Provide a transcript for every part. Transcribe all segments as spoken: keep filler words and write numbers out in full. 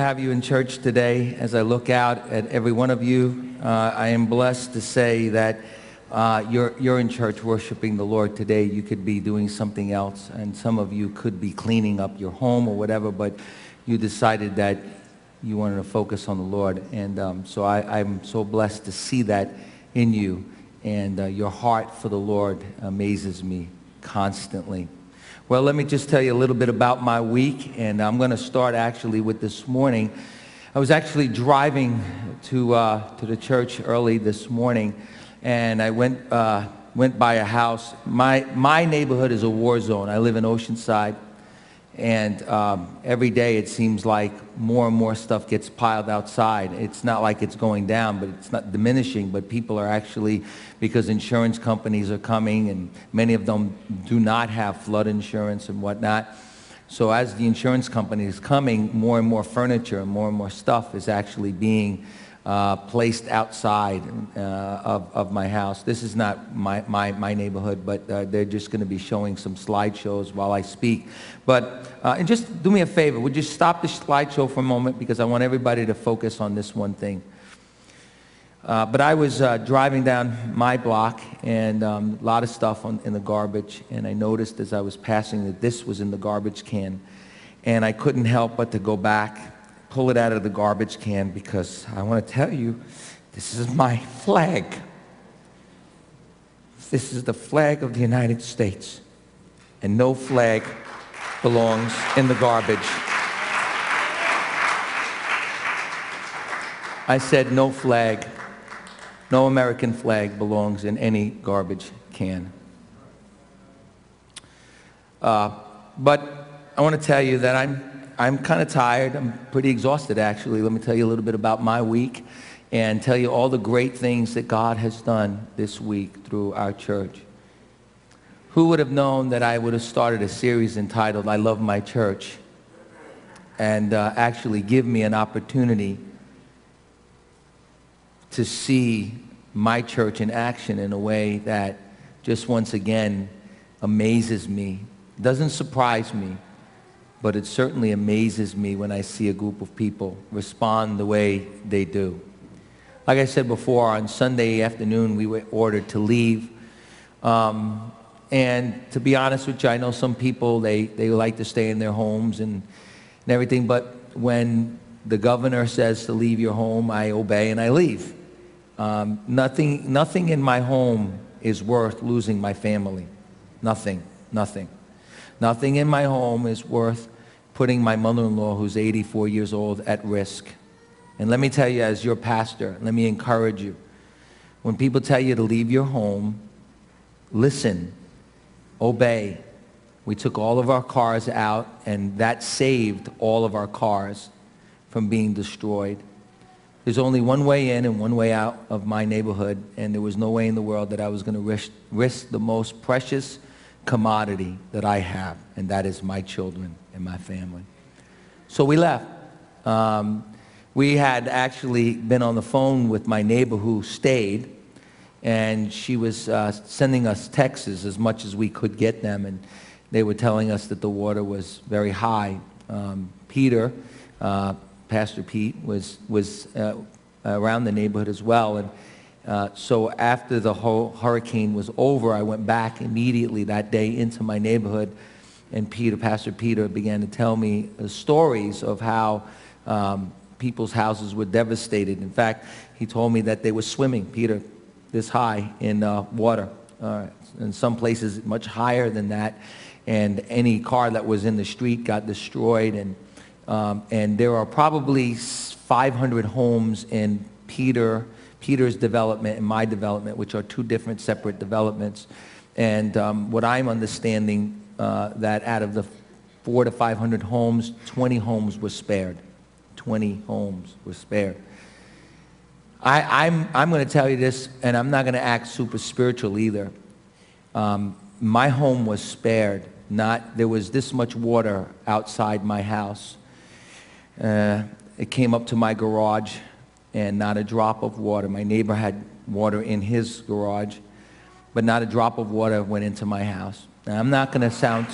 Have you in church today. As I look out at every one of you, uh, I am blessed to say that uh, you're, you're in church worshiping the Lord today. You could be doing something else, and some of you could be cleaning up your home or whatever, but you decided that you wanted to focus on the Lord. And um, so I, I'm so blessed to see that in you, and uh, your heart for the Lord amazes me constantly. Well, let me just tell you a little bit about my week, and I'm going to start actually with this morning. I was actually driving to uh, to the church early this morning, and I went uh, went by a house. My my neighborhood is a war zone. I live in Oceanside, and um, every day it seems like more and more stuff gets piled outside. It's not like it's going down, but it's not diminishing, but people are actually, because insurance companies are coming, and many of them do not have flood insurance and whatnot. So as the insurance company is coming, more and more furniture and more and more stuff is actually being uh, placed outside uh, of, of my house. This is not my, my, my neighborhood, but uh, they're just going to be showing some slideshows while I speak. But uh, and just do me a favor, would you stop the slideshow for a moment, because I want everybody to focus on this one thing. Uh, but I was uh, driving down my block, and um, a lot of stuff on, in the garbage, and I noticed as I was passing that this was in the garbage can, and I couldn't help but to go back, pull it out of the garbage can, because I want to tell you, this is my flag. This is the flag of the United States, and no flag belongs in the garbage. I said no flag, no American flag belongs in any garbage can. Uh, but I want to tell you that I'm I'm kind of tired. I'm pretty exhausted, actually. Let me tell you a little bit about my week and tell you all the great things that God has done this week through our church. Who would have known that I would have started a series entitled, I Love My Church, and uh, actually give me an opportunity to see my church in action in a way that just once again amazes me. Doesn't surprise me. But it certainly amazes me when I see a group of people respond the way they do. Like I said before, on Sunday afternoon we were ordered to leave. Um, and to be honest with you, I know some people, they, they like to stay in their homes and, and everything, but when the governor says to leave your home, I obey and I leave. Um, nothing, nothing in my home is worth losing my family. Nothing, nothing. Nothing in my home is worth putting my mother-in-law, who's eighty-four years old, at risk. And let me tell you, as your pastor, let me encourage you. When people tell you to leave your home, listen, obey. We took all of our cars out, and that saved all of our cars from being destroyed. There's only one way in and one way out of my neighborhood, and there was no way in the world that I was going to risk, risk the most precious commodity that I have, and that is my children and my family. So we left. Um, we had actually been on the phone with my neighbor who stayed, and she was uh, sending us texts as much as we could get them, and they were telling us that the water was very high. Um, Peter, uh, Pastor Pete, was, was uh, around the neighborhood as well, and Uh, so after the whole hurricane was over, I went back immediately that day into my neighborhood, and Peter, Pastor Peter, began to tell me uh, stories of how um, people's houses were devastated. In fact, he told me that they were swimming, Peter, this high in uh, water, uh, in some places much higher than that, and any car that was in the street got destroyed, and, um, and there are probably five hundred homes in Peter, Peter's development and my development, which are two different separate developments. And um, what I'm understanding, uh, that out of the four to five hundred homes, twenty homes were spared. twenty homes were spared. I, I'm, I'm going to tell you this, and I'm not going to act super spiritual either. Um, my home was spared. Not, there was this much water outside my house. Uh, it came up to my garage, and not a drop of water. My neighbor had water in his garage, but not a drop of water went into my house. Now, I'm not going to sound,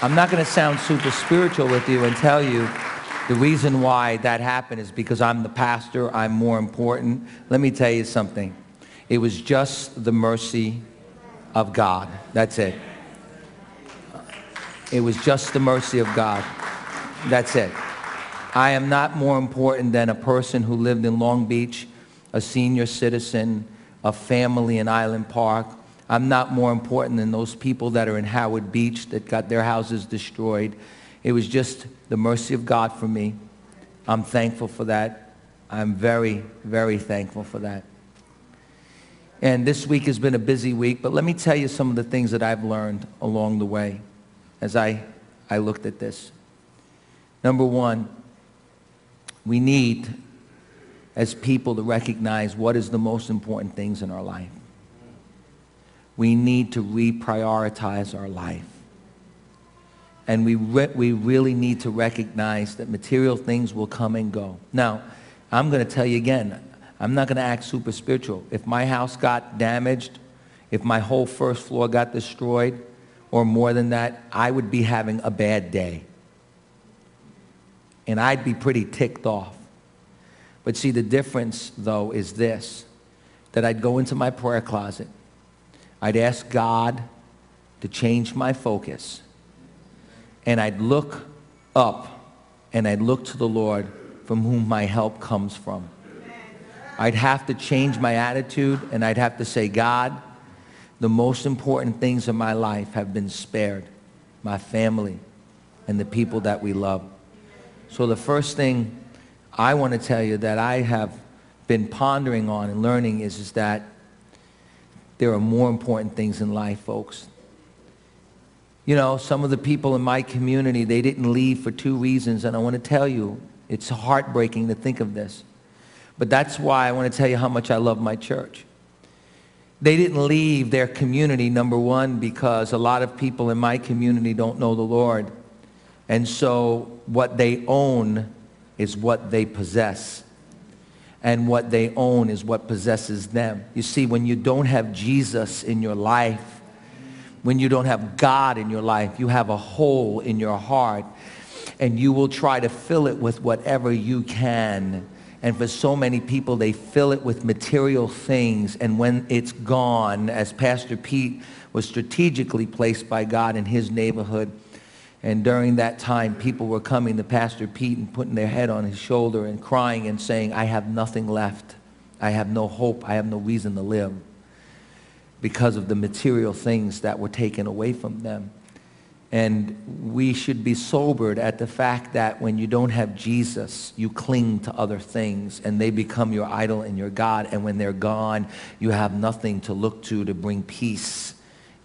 I'm not going to sound super spiritual with you and tell you The reason why that happened is because I'm the pastor, I'm more important. Let me tell you something. It was just the mercy of God. That's it. It was just the mercy of God. That's it. I am not more important than a person who lived in Long Beach, a senior citizen, a family in Island Park. I'm not more important than those people that are in Howard Beach that got their houses destroyed. It was just the mercy of God for me. I'm thankful for that. I'm very, very thankful for that. And this week has been a busy week, but let me tell you some of the things that I've learned along the way as I, I looked at this. Number one, we need, as people, to recognize what is the most important things in our life. We need to reprioritize our life. And we, re we really need to recognize that material things will come and go. Now, I'm going to tell you again, I'm not going to act super spiritual. If my house got damaged, if my whole first floor got destroyed, or more than that, I would be having a bad day. And I'd be pretty ticked off. But see, the difference, though, is this, that I'd go into my prayer closet. I'd ask God to change my focus. And I'd look up, and I'd look to the Lord from whom my help comes from. I'd have to change my attitude, and I'd have to say, God, the most important things in my life have been spared, my family and the people that we love. So the first thing I want to tell you that I have been pondering on and learning is, is that there are more important things in life, folks. You know, some of the people in my community, they didn't leave for two reasons, and I want to tell you, it's heartbreaking to think of this. But that's why I want to tell you how much I love my church. They didn't leave their community, number one, because a lot of people in my community don't know the Lord. And so what they own is what they possess. And what they own is what possesses them. You see, when you don't have Jesus in your life, when you don't have God in your life, you have a hole in your heart, and you will try to fill it with whatever you can. And for so many people, they fill it with material things, and when it's gone, as Pastor Pete was strategically placed by God in his neighborhood, and during that time, people were coming to Pastor Pete and putting their head on his shoulder and crying and saying, I have nothing left. I have no hope. I have no reason to live, because of the material things that were taken away from them. And we should be sobered at the fact that when you don't have Jesus, you cling to other things, and they become your idol and your God, and when they're gone, you have nothing to look to to bring peace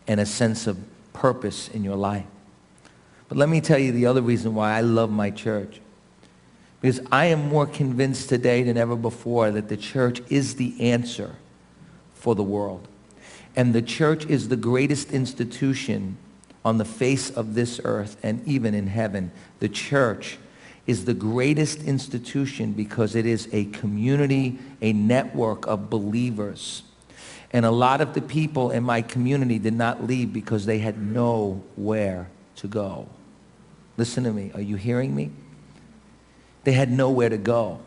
and a sense of purpose in your life. But let me tell you the other reason why I love my church, because I am more convinced today than ever before that the church is the answer for the world. And the church is the greatest institution on the face of this earth and even in heaven. The church is the greatest institution because it is a community, a network of believers. And a lot of the people in my community did not leave because they had nowhere to go. Listen to me. Are you hearing me? They had nowhere to go.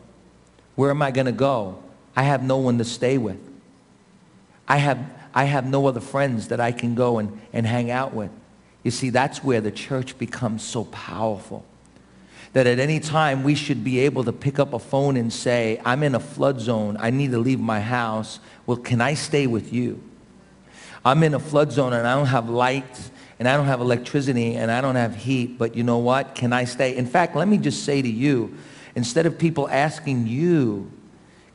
Where am I going to go? I have no one to stay with. I have... I have no other friends that I can go and, and hang out with. You see, that's where the church becomes so powerful. That at any time, we should be able to pick up a phone and say, I'm in a flood zone. I need to leave my house. Well, can I stay with you? I'm in a flood zone, and I don't have light, and I don't have electricity, and I don't have heat. But you know what? Can I stay? In fact, let me just say to you, instead of people asking you,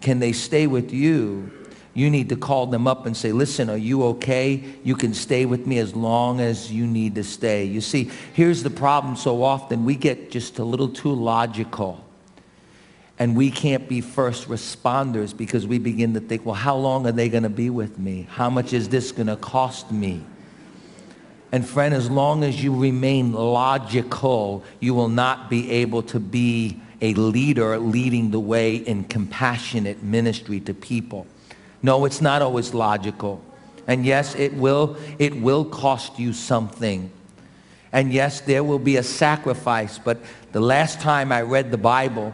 can they stay with you? You need to call them up and say, listen, are you okay? You can stay with me as long as you need to stay. You see, here's the problem so often. We get just a little too logical. And we can't be first responders because we begin to think, well, how long are they going to be with me? How much is this going to cost me? And friend, as long as you remain logical, you will not be able to be a leader leading the way in compassionate ministry to people. No, it's not always logical. And yes, it will, it will cost you something. And yes, there will be a sacrifice, but the last time I read the Bible,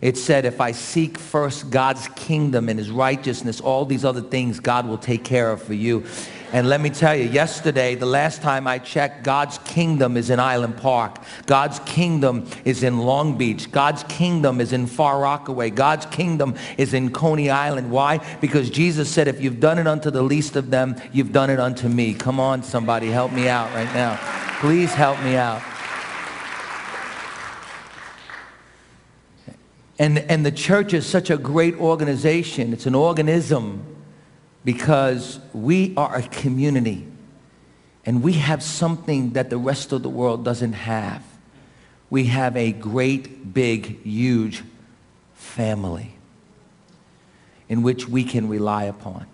it said, if I seek first God's kingdom and his righteousness, all these other things God will take care of for you. And let me tell you, yesterday, the last time I checked, God's kingdom is in Island Park. God's kingdom is in Long Beach. God's kingdom is in Far Rockaway. God's kingdom is in Coney Island. Why? Because Jesus said, if you've done it unto the least of them, you've done it unto me. Come on, somebody, help me out right now. Please help me out. And, and the church is such a great organization. It's an organism. Because we are a community, and we have something that the rest of the world doesn't have. We have a great, big, huge family in which we can rely upon.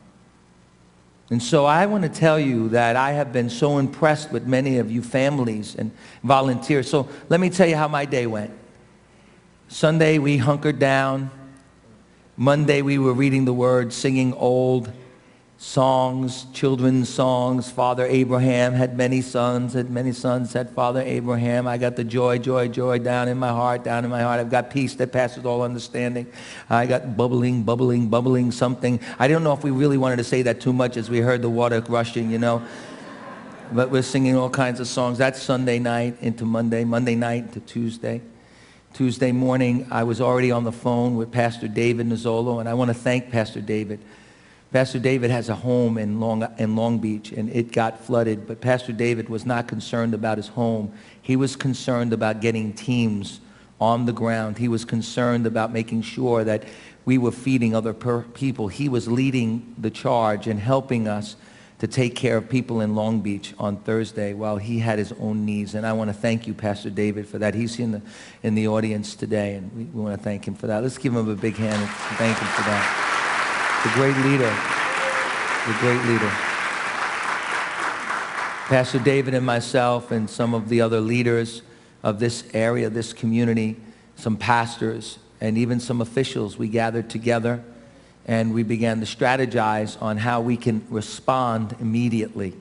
And so I want to tell you that I have been so impressed with many of you families and volunteers. So let me tell you how my day went. Sunday, we hunkered down. Monday, we were reading the Word, singing old songs, children's songs. Father Abraham had many sons, had many sons, had Father Abraham. I got the joy, joy, joy down in my heart, down in my heart. I've got peace that passes all understanding. I got bubbling, bubbling, bubbling something. I don't know if we really wanted to say that too much as we heard the water rushing, you know. But we're singing all kinds of songs. That's Sunday night into Monday, Monday night into Tuesday. Tuesday morning, I was already on the phone with Pastor David Nizzolo, and I want to thank Pastor David. Pastor David has a home in Long, in Long Beach, and it got flooded, but Pastor David was not concerned about his home. He was concerned about getting teams on the ground. He was concerned about making sure that we were feeding other per people. He was leading the charge and helping us to take care of people in Long Beach on Thursday while he had his own needs. And I want to thank you, Pastor David, for that. He's in the, in the audience today, and we, we want to thank him for that. Let's give him a big hand and thank him for that. The great leader. The great leader. Pastor David and myself and some of the other leaders of this area, this community, some pastors, and even some officials, we gathered together. And we began to strategize on how we can respond immediately.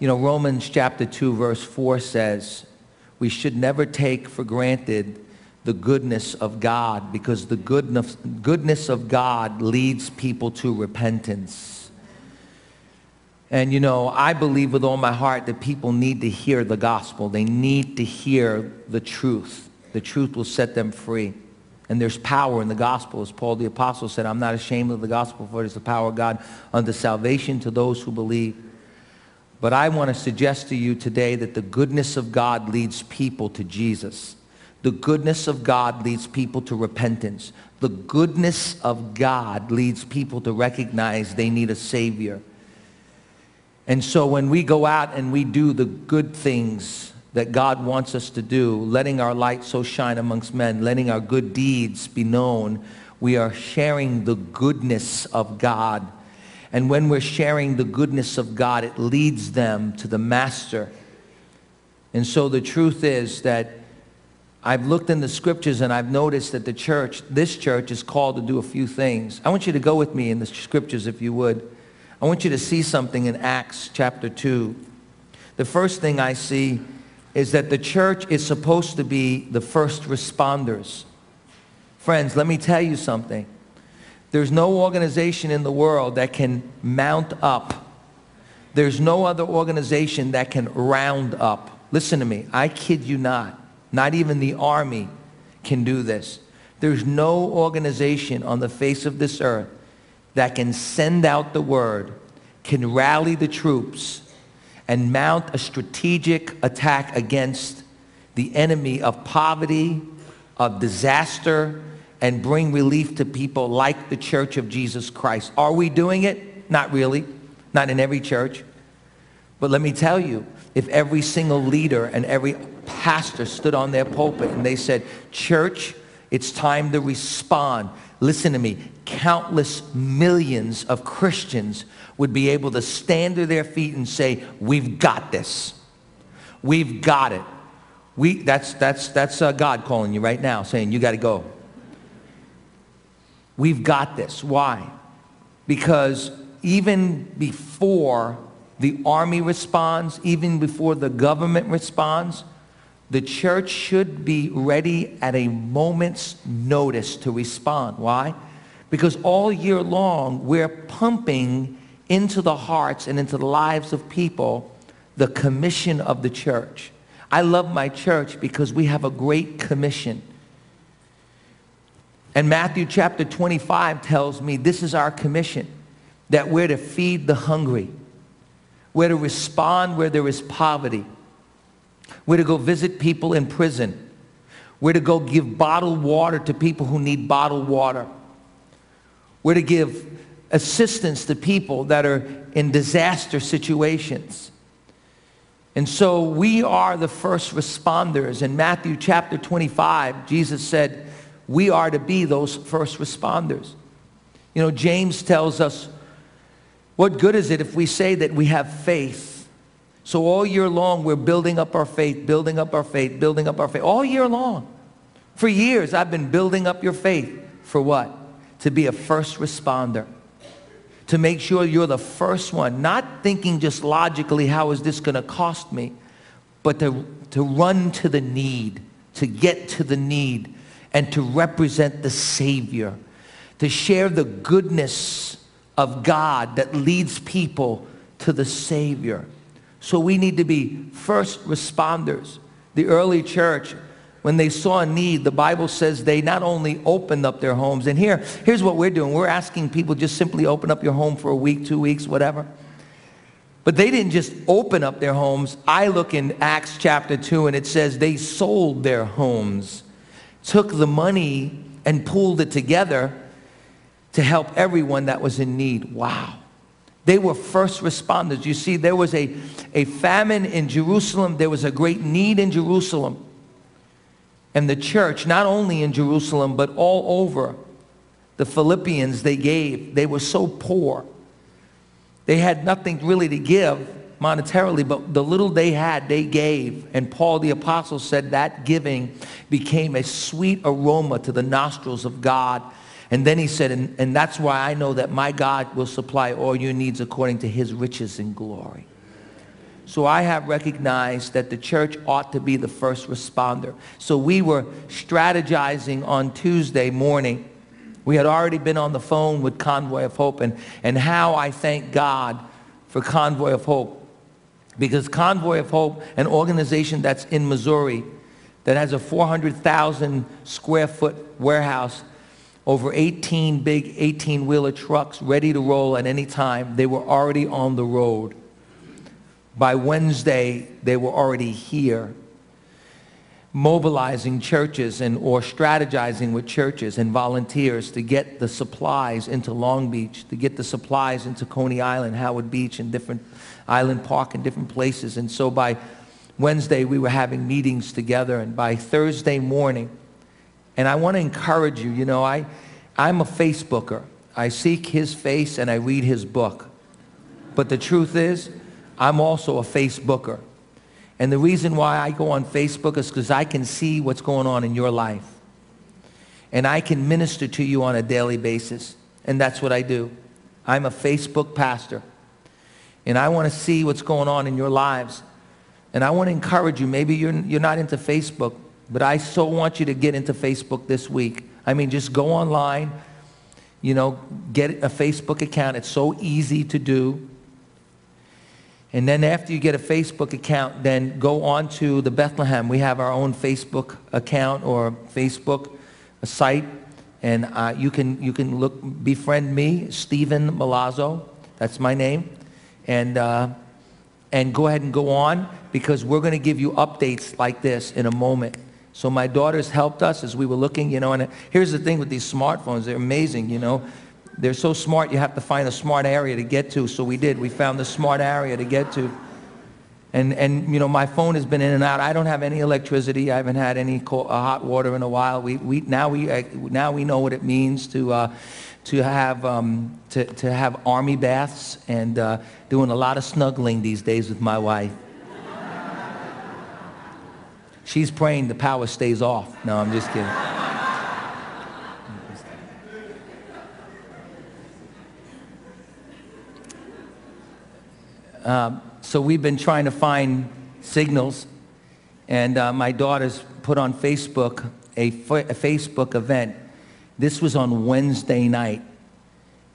You know, Romans chapter two, verse four says, we should never take for granted the goodness of God, because the goodness, goodness of God leads people to repentance. And, you know, I believe with all my heart that people need to hear the gospel. They need to hear the truth. The truth will set them free. And there's power in the gospel. As Paul the Apostle said, I'm not ashamed of the gospel, for it is the power of God unto salvation to those who believe. But I want to suggest to you today that the goodness of God leads people to Jesus. The goodness of God leads people to repentance. The goodness of God leads people to recognize they need a Savior. And so when we go out and we do the good things that God wants us to do, letting our light so shine amongst men, letting our good deeds be known, we are sharing the goodness of God. And when we're sharing the goodness of God, it leads them to the Master. And so the truth is that I've looked in the scriptures and I've noticed that the church, this church, is called to do a few things. I want you to go with me in the scriptures, if you would. I want you to see something in Acts chapter two. The first thing I see is that the church is supposed to be the first responders. Friends, let me tell you something. There's no organization in the world that can mount up. There's no other organization that can round up. Listen to me. I kid you not. Not even the army can do this. There's no organization on the face of this earth that can send out the word, can rally the troops, and mount a strategic attack against the enemy of poverty, of disaster, and bring relief to people like the Church of Jesus Christ. Are we doing it? Not really. Not in every church. But let me tell you, if every single leader and every pastor stood on their pulpit and they said, church, it's time to respond. Listen to me. Countless millions of Christians would be able to stand to their feet and say, we've got this. We've got it. We, that's that's, that's uh, God calling you right now, saying, you got to go. We've got this. Why? Because even before the army responds, even before the government responds. The church should be ready at a moment's notice to respond. Why? Because all year long, we're pumping into the hearts and into the lives of people the commission of the church. I love my church because we have a great commission. And Matthew chapter twenty-five tells me this is our commission, that we're to feed the hungry, we're to respond where there is poverty, we're to go visit people in prison, we're to go give bottled water to people who need bottled water, we're to give assistance to people that are in disaster situations. And so we are the first responders. In Matthew chapter twenty-five, Jesus said, we are to be those first responders. You know, James tells us, what good is it if we say that we have faith? So all year long, we're building up our faith, building up our faith, building up our faith. All year long. For years, I've been building up your faith. For what? To be a first responder. To make sure you're the first one. Not thinking just logically, how is this going to cost me? But to, to run to the need. To get to the need. And to represent the Savior. To share the goodness of God that leads people to the Savior. So we need to be first responders. The early church, when they saw a need, the Bible says they not only opened up their homes. And here, here's what we're doing. We're asking people just simply open up your home for a week, two weeks, whatever. But they didn't just open up their homes. I look in Acts chapter two and it says they sold their homes, took the money and pooled it together to help everyone that was in need. Wow. They were first responders. You see, there was a, a famine in Jerusalem. There was a great need in Jerusalem. And the church, not only in Jerusalem, but all over, the Philippians, they gave. They were so poor. They had nothing really to give monetarily, but the little they had, they gave. And Paul the Apostle said that giving became a sweet aroma to the nostrils of God. And then he said, and, and that's why I know that my God will supply all your needs according to his riches and glory. So I have recognized that the church ought to be the first responder. So we were strategizing on Tuesday morning. We had already been on the phone with Convoy of Hope, and, and how I thank God for Convoy of Hope. Because Convoy of Hope, an organization that's in Missouri, that has a four hundred thousand square foot warehouse, over eighteen big eighteen-wheeler trucks ready to roll at any time. They were already on the road. By Wednesday, they were already here, mobilizing churches and or strategizing with churches and volunteers to get the supplies into Long Beach, to get the supplies into Coney Island, Howard Beach, and different Island Park and different places. And so by Wednesday, we were having meetings together, and by Thursday morning. And I want to encourage you, you know, I, I'm a Facebooker. I seek his face and I read his book. But the truth is, I'm also a Facebooker. And the reason why I go on Facebook is because I can see what's going on in your life. And I can minister to you on a daily basis. And that's what I do. I'm a Facebook pastor. And I want to see what's going on in your lives. And I want to encourage you. Maybe you're, you're not into Facebook. But I so want you to get into Facebook this week. I mean, just go online, you know, get a Facebook account. It's so easy to do. And then after you get a Facebook account, then go on to the Bethlehem. We have our own Facebook account or Facebook site. And uh, you can, you can look, befriend me, Stephen Malazzo. That's my name. And... Uh, and go ahead and go on, because we're going to give you updates like this in a moment. So my daughters helped us as we were looking, you know, and here's the thing with these smartphones. They're amazing, you know. They're so smart, you have to find a smart area to get to. So we did. We found the smart area to get to. And, and you know, my phone has been in and out. I don't have any electricity. I haven't had any cold, uh, hot water in a while. We, we, now, we, uh, now we know what it means to, uh, to, have, um, to, to have army baths, and uh, doing a lot of snuggling these days with my wife. She's praying the power stays off. No, I'm just kidding. I'm just kidding. Um, so we've been trying to find signals, and uh, my daughter's put on Facebook a, a Facebook event. This was on Wednesday night.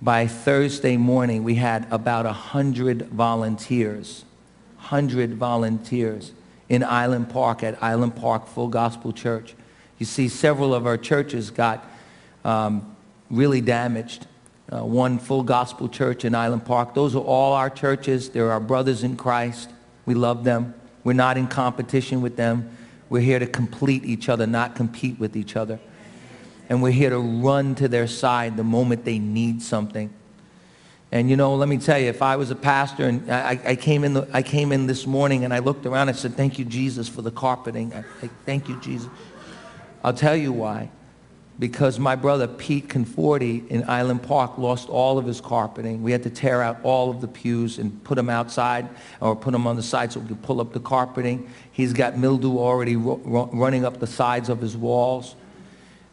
By Thursday morning, we had about one hundred volunteers, one hundred volunteers in Island Park at Island Park Full Gospel Church. You see, several of our churches got um, really damaged. Uh, one Full Gospel Church in Island Park. Those are all our churches. They're our brothers in Christ. We love them. We're not in competition with them. We're here to complete each other, not compete with each other. And we're here to run to their side the moment they need something. And you know, let me tell you, if I was a pastor and I, I, came, in the, I came in this morning and I looked around and I said, thank you, Jesus, for the carpeting. I, I, thank you, Jesus. I'll tell you why. Because my brother Pete Conforti in Island Park lost all of his carpeting. We had to tear out all of the pews and put them outside or put them on the side so we could pull up the carpeting. He's got mildew already ru ru running up the sides of his walls.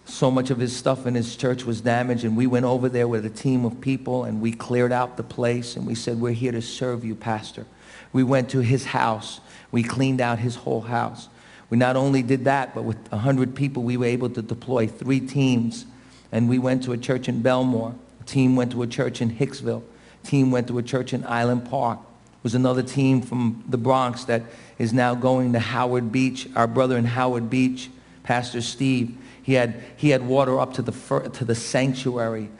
So much of his stuff in his church was damaged, and we went over there with a team of people and we cleared out the place and we said, we're here to serve you, Pastor. We went to his house. We cleaned out his whole house. We not only did that, but with one hundred people, we were able to deploy three teams. And we went to a church in Belmore. A team went to a church in Hicksville. A team went to a church in Island Park. There was another team from the Bronx that is now going to Howard Beach. Our brother in Howard Beach, Pastor Steve, he had, he had water up to the, to the sanctuary,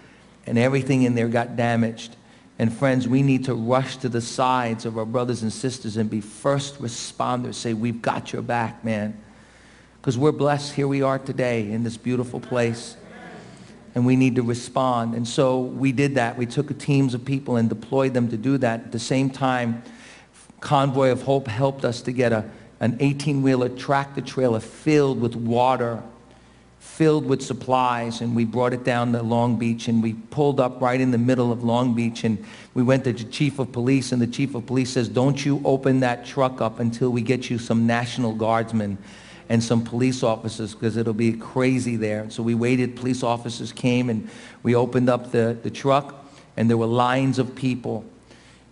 and everything in there got damaged. And friends, we need to rush to the sides of our brothers and sisters and be first responders. Say, we've got your back, man. Because we're blessed. Here we are today in this beautiful place. And we need to respond. And so we did that. We took teams of people and deployed them to do that. At the same time, Convoy of Hope helped us to get a, an eighteen-wheeler tractor-trailer filled with water, filled with supplies, and we brought it down to Long Beach, and we pulled up right in the middle of Long Beach, and we went to the chief of police, and the chief of police says, don't you open that truck up until we get you some National Guardsmen and some police officers, because it'll be crazy there. So we waited, police officers came, and we opened up the, the truck, and there were lines of people.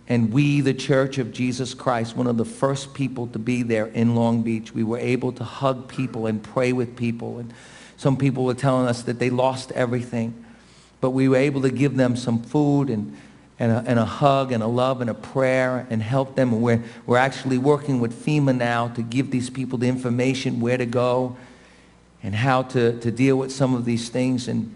And we, the Church of Jesus Christ, one of the first people to be there in Long Beach, we were able to hug people and pray with people. And some people were telling us that they lost everything, but we were able to give them some food and, and, a, and a hug and a love and a prayer and help them. And we're, we're actually working with FEMA now to give these people the information where to go and how to, to deal with some of these things. And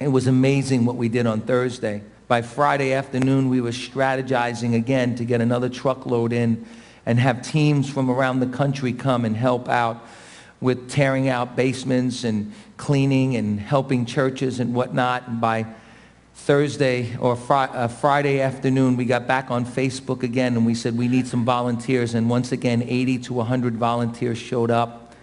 it was amazing what we did on Thursday. By Friday afternoon, we were strategizing again to get another truckload in and have teams from around the country come and help out with tearing out basements and cleaning and helping churches and whatnot. And by Thursday or fr uh, Friday afternoon, we got back on Facebook again and we said, we need some volunteers. And once again, eighty to one hundred volunteers showed up.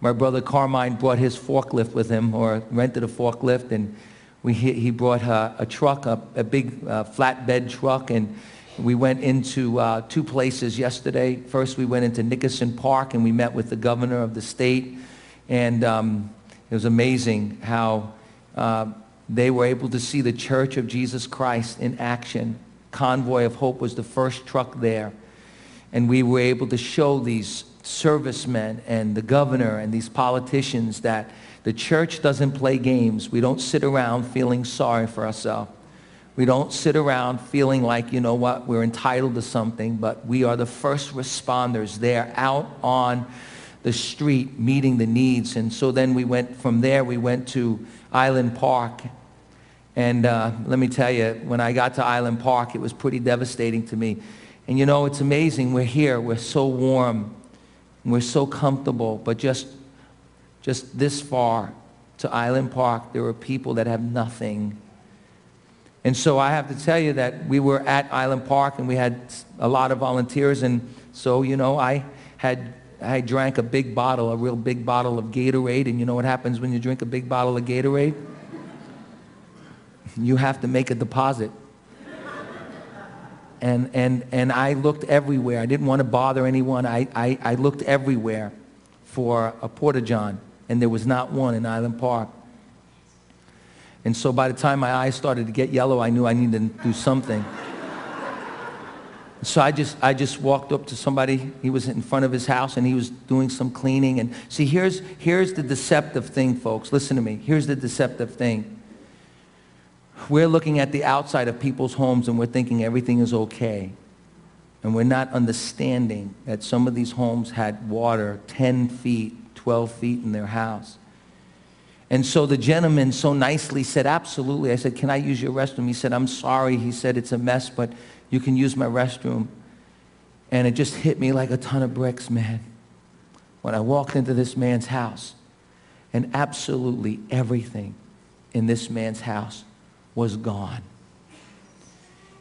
My brother Carmine brought his forklift with him, or rented a forklift, and we, he brought uh, a truck, a, a big uh, flatbed truck, and we went into uh, two places yesterday. First, we went into Nickerson Park, and we met with the governor of the state. And um, it was amazing how uh, they were able to see the Church of Jesus Christ in action. Convoy of Hope was the first truck there. And we were able to show these servicemen and the governor and these politicians that the church doesn't play games. We don't sit around feeling sorry for ourselves. We don't sit around feeling like, you know what, we're entitled to something, but we are the first responders. They're out on the street meeting the needs. And so then we went from there, we went to Island Park. And uh, let me tell you, when I got to Island Park, it was pretty devastating to me. And you know, it's amazing. We're here. We're so warm. We're so comfortable. But just, just this far to Island Park, there are people that have nothing. And so I have to tell you that we were at Island Park and we had a lot of volunteers, and so, you know, I had, I drank a big bottle, a real big bottle of Gatorade, and you know what happens when you drink a big bottle of Gatorade? You have to make a deposit. And, and, and I looked everywhere. I didn't want to bother anyone. I, I, I looked everywhere for a Porta-John, and there was not one in Island Park. And so by the time my eyes started to get yellow, I knew I needed to do something. So I just, I just walked up to somebody. He was in front of his house, and he was doing some cleaning. And see, here's, here's the deceptive thing, folks. Listen to me. Here's the deceptive thing. We're looking at the outside of people's homes, and we're thinking everything is okay. And we're not understanding that some of these homes had water ten feet, twelve feet in their house. And so the gentleman so nicely said, absolutely. I said, can I use your restroom? He said, I'm sorry. He said, it's a mess, but you can use my restroom. And it just hit me like a ton of bricks, man, when I walked into this man's house. And absolutely everything in this man's house was gone.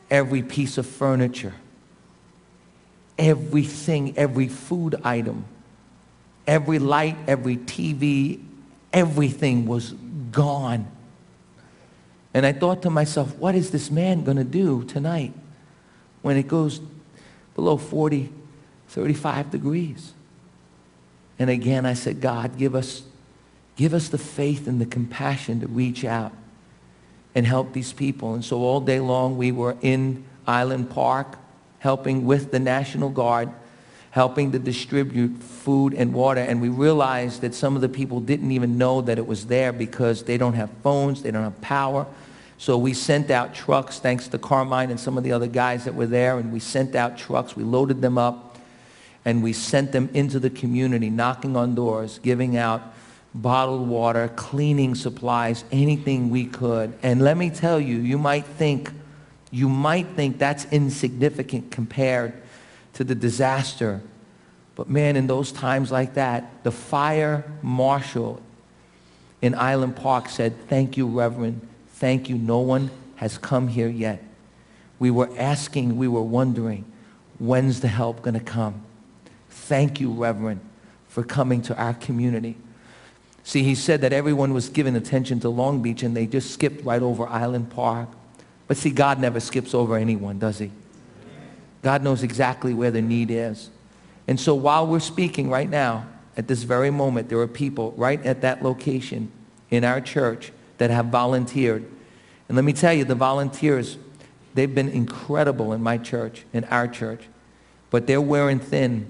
Every piece of furniture, everything, every food item, every light, every T V, everything was gone. And I thought to myself, what is this man going to do tonight when it goes below forty, thirty-five degrees? And again, I said, God, give us, give us the faith and the compassion to reach out and help these people. And so all day long, we were in Island Park, helping with the National Guard, helping to distribute food and water. And we realized that some of the people didn't even know that it was there because they don't have phones, they don't have power. So we sent out trucks, thanks to Carmine and some of the other guys that were there, and we sent out trucks, we loaded them up, and we sent them into the community, knocking on doors, giving out bottled water, cleaning supplies, anything we could. And let me tell you, you might think, you might think that's insignificant compared to the disaster. But man, in those times like that, the fire marshal in Island Park said, thank you, Reverend. Thank you. No one has come here yet. We were asking, we were wondering, when's the help going to come? Thank you, Reverend, for coming to our community. See, he said that everyone was giving attention to Long Beach and they just skipped right over Island Park. But see, God never skips over anyone, does he? God knows exactly where the need is. And so while we're speaking right now, at this very moment, there are people right at that location in our church that have volunteered. And let me tell you, the volunteers, they've been incredible in my church, in our church, but they're wearing thin.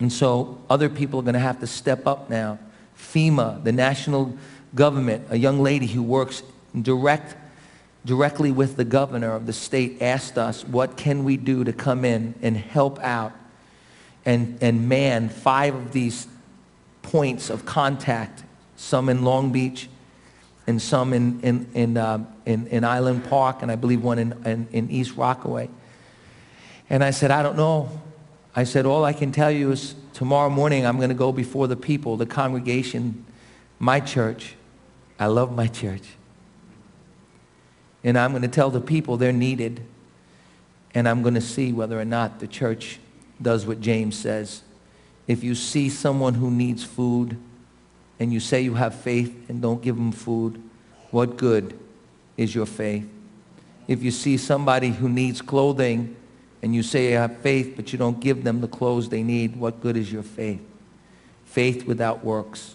And so other people are going to have to step up now. FEMA, the national government, a young lady who works direct directly with the governor of the state asked us, what can we do to come in and help out and, and man five of these points of contact, some in Long Beach and some in, in, in, uh, in, in Island Park, and I believe one in, in, in East Rockaway. And I said, I don't know. I said, all I can tell you is tomorrow morning I'm going to go before the people, the congregation, my church. I love my church. And I'm going to tell the people they're needed. And I'm going to see whether or not the church does what James says. If you see someone who needs food and you say you have faith and don't give them food, what good is your faith? If you see somebody who needs clothing and you say you have faith but you don't give them the clothes they need, what good is your faith? Faith without works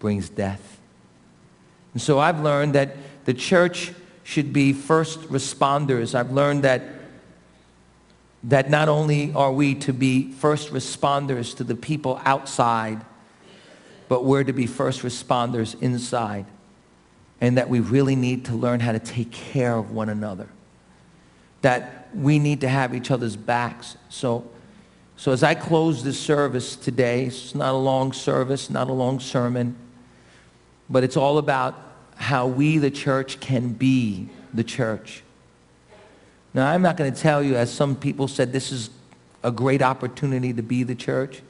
brings death. And so I've learned that the church should be first responders. I've learned that, that not only are we to be first responders to the people outside, but we're to be first responders inside, and that we really need to learn how to take care of one another, that we need to have each other's backs. So, so as I close this service today, it's not a long service, not a long sermon, but it's all about how we, the church, can be the church. Now, I'm not going to tell you, as some people said, this is a great opportunity to be the church.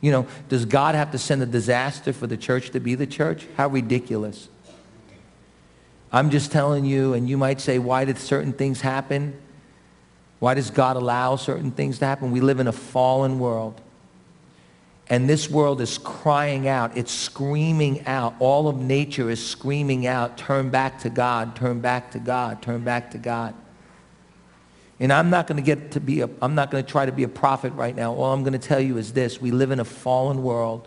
You know, does God have to send a disaster for the church to be the church? How ridiculous. I'm just telling you, and you might say, why did certain things happen? Why does God allow certain things to happen? We live in a fallen world. And this world is crying out, it's screaming out, all of nature is screaming out, turn back to God, turn back to God, turn back to God. And I'm not going to get to be, a, I'm not going to try to be a prophet right now. All I'm going to tell you is this, we live in a fallen world.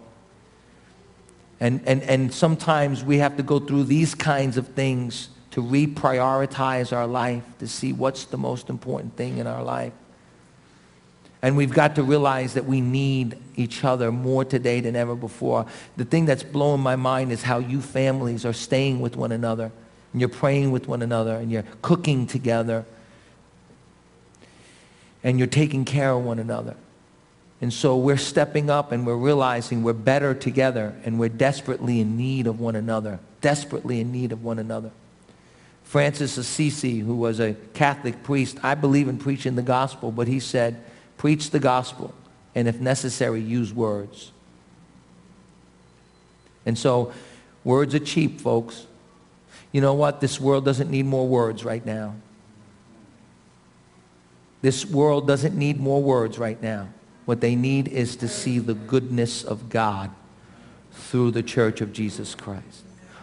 And, and, and sometimes we have to go through these kinds of things to reprioritize our life, to see what's the most important thing in our life. And we've got to realize that we need each other more today than ever before. The thing that's blowing my mind is how you families are staying with one another, and you're praying with one another, and you're cooking together, and you're taking care of one another. And so we're stepping up and we're realizing we're better together, and we're desperately in need of one another, desperately in need of one another. Francis of Assisi, who was a Catholic priest, I believe in preaching the gospel, but he said, preach the gospel, and if necessary, use words. And so, words are cheap, folks. You know what? This world doesn't need more words right now. This world doesn't need more words right now. What they need is to see the goodness of God through the Church of Jesus Christ.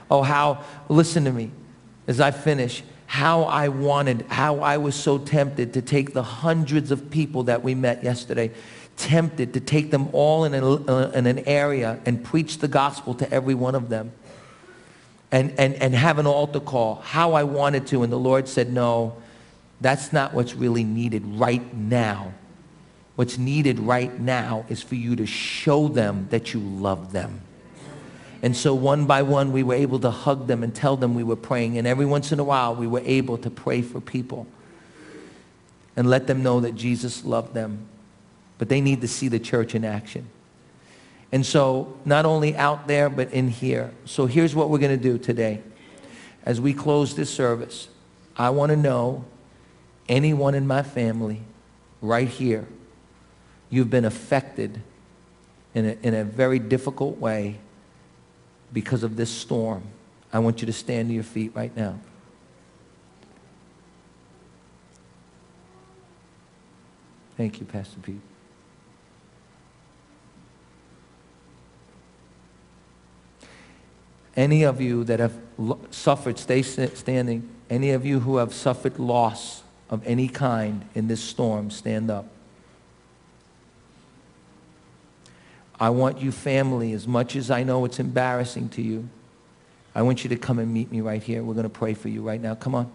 Oh, how, listen to me as I finish. How I wanted, how I was so tempted to take the hundreds of people that we met yesterday, tempted to take them all in, a, uh, in an area and preach the gospel to every one of them and, and, and have an altar call. How I wanted to, and the Lord said, no, that's not what's really needed right now. What's needed right now is for you to show them that you love them. And so one by one, we were able to hug them and tell them we were praying. And every once in a while, we were able to pray for people and let them know that Jesus loved them. But they need to see the church in action. And so not only out there, but in here. So here's what we're going to do today. As we close this service, I want to know, anyone in my family right here, you've been affected in a, in a very difficult way because of this storm. I want you to stand to your feet right now. Thank you, Pastor Pete. Any of you that have suffered, stay standing. Any of you who have suffered loss of any kind in this storm, stand up. I want you family, as much as I know it's embarrassing to you, I want you to come and meet me right here. We're going to pray for you right now. Come on.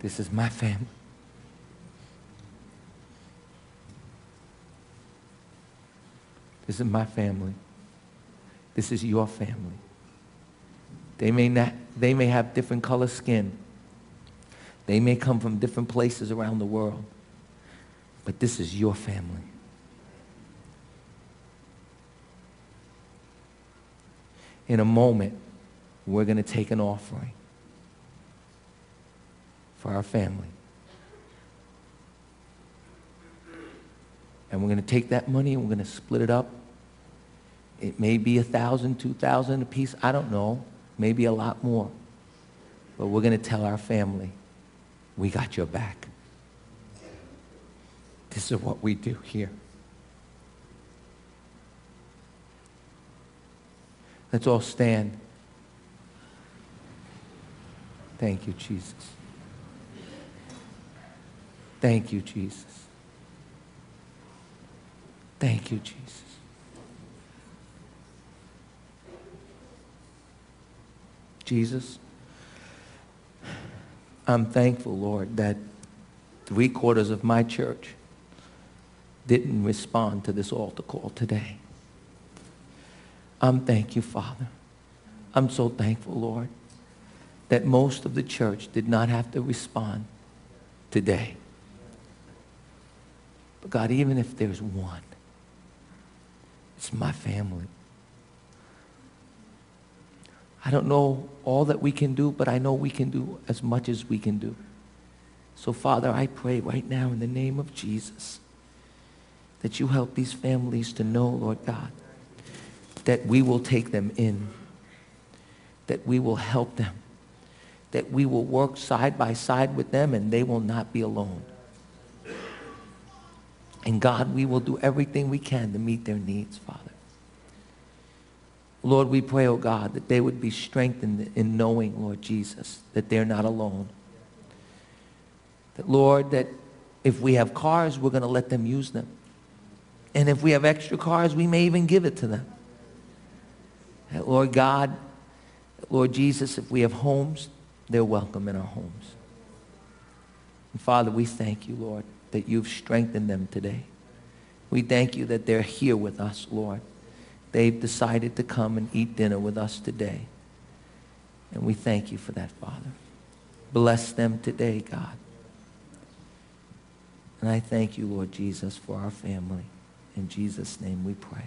This is my family. This is my family. This is your family. They may not, they may have different color skin. They may come from different places around the world, but this is your family. In a moment, we're going to take an offering for our family. And we're going to take that money and we're going to split it up. It may be a thousand dollars, two thousand dollars a piece. I don't know. Maybe a lot more. But we're going to tell our family, we got your back. This is what we do here. Let's all stand. Thank you, Jesus. Thank you, Jesus. Thank you, Jesus. Jesus, I'm thankful, Lord, that three quarters of my church didn't respond to this altar call today. I'm thank you, Father. I'm so thankful, Lord, that most of the church did not have to respond today. But God, even if there's one, it's my family. I don't know all that we can do, but I know we can do as much as we can do. So, Father, I pray right now in the name of Jesus that you help these families to know, Lord God, that we will take them in, that we will help them, that we will work side by side with them, and they will not be alone. And, God, we will do everything we can to meet their needs, Father. Lord, we pray, oh God, that they would be strengthened in knowing, Lord Jesus, that they're not alone. That, Lord, that if we have cars, we're going to let them use them. And if we have extra cars, we may even give it to them. Lord God, Lord Jesus, if we have homes, they're welcome in our homes. And Father, we thank you, Lord, that you've strengthened them today. We thank you that they're here with us, Lord. They've decided to come and eat dinner with us today. And we thank you for that, Father. Bless them today, God. And I thank you, Lord Jesus, for our family. In Jesus' name we pray.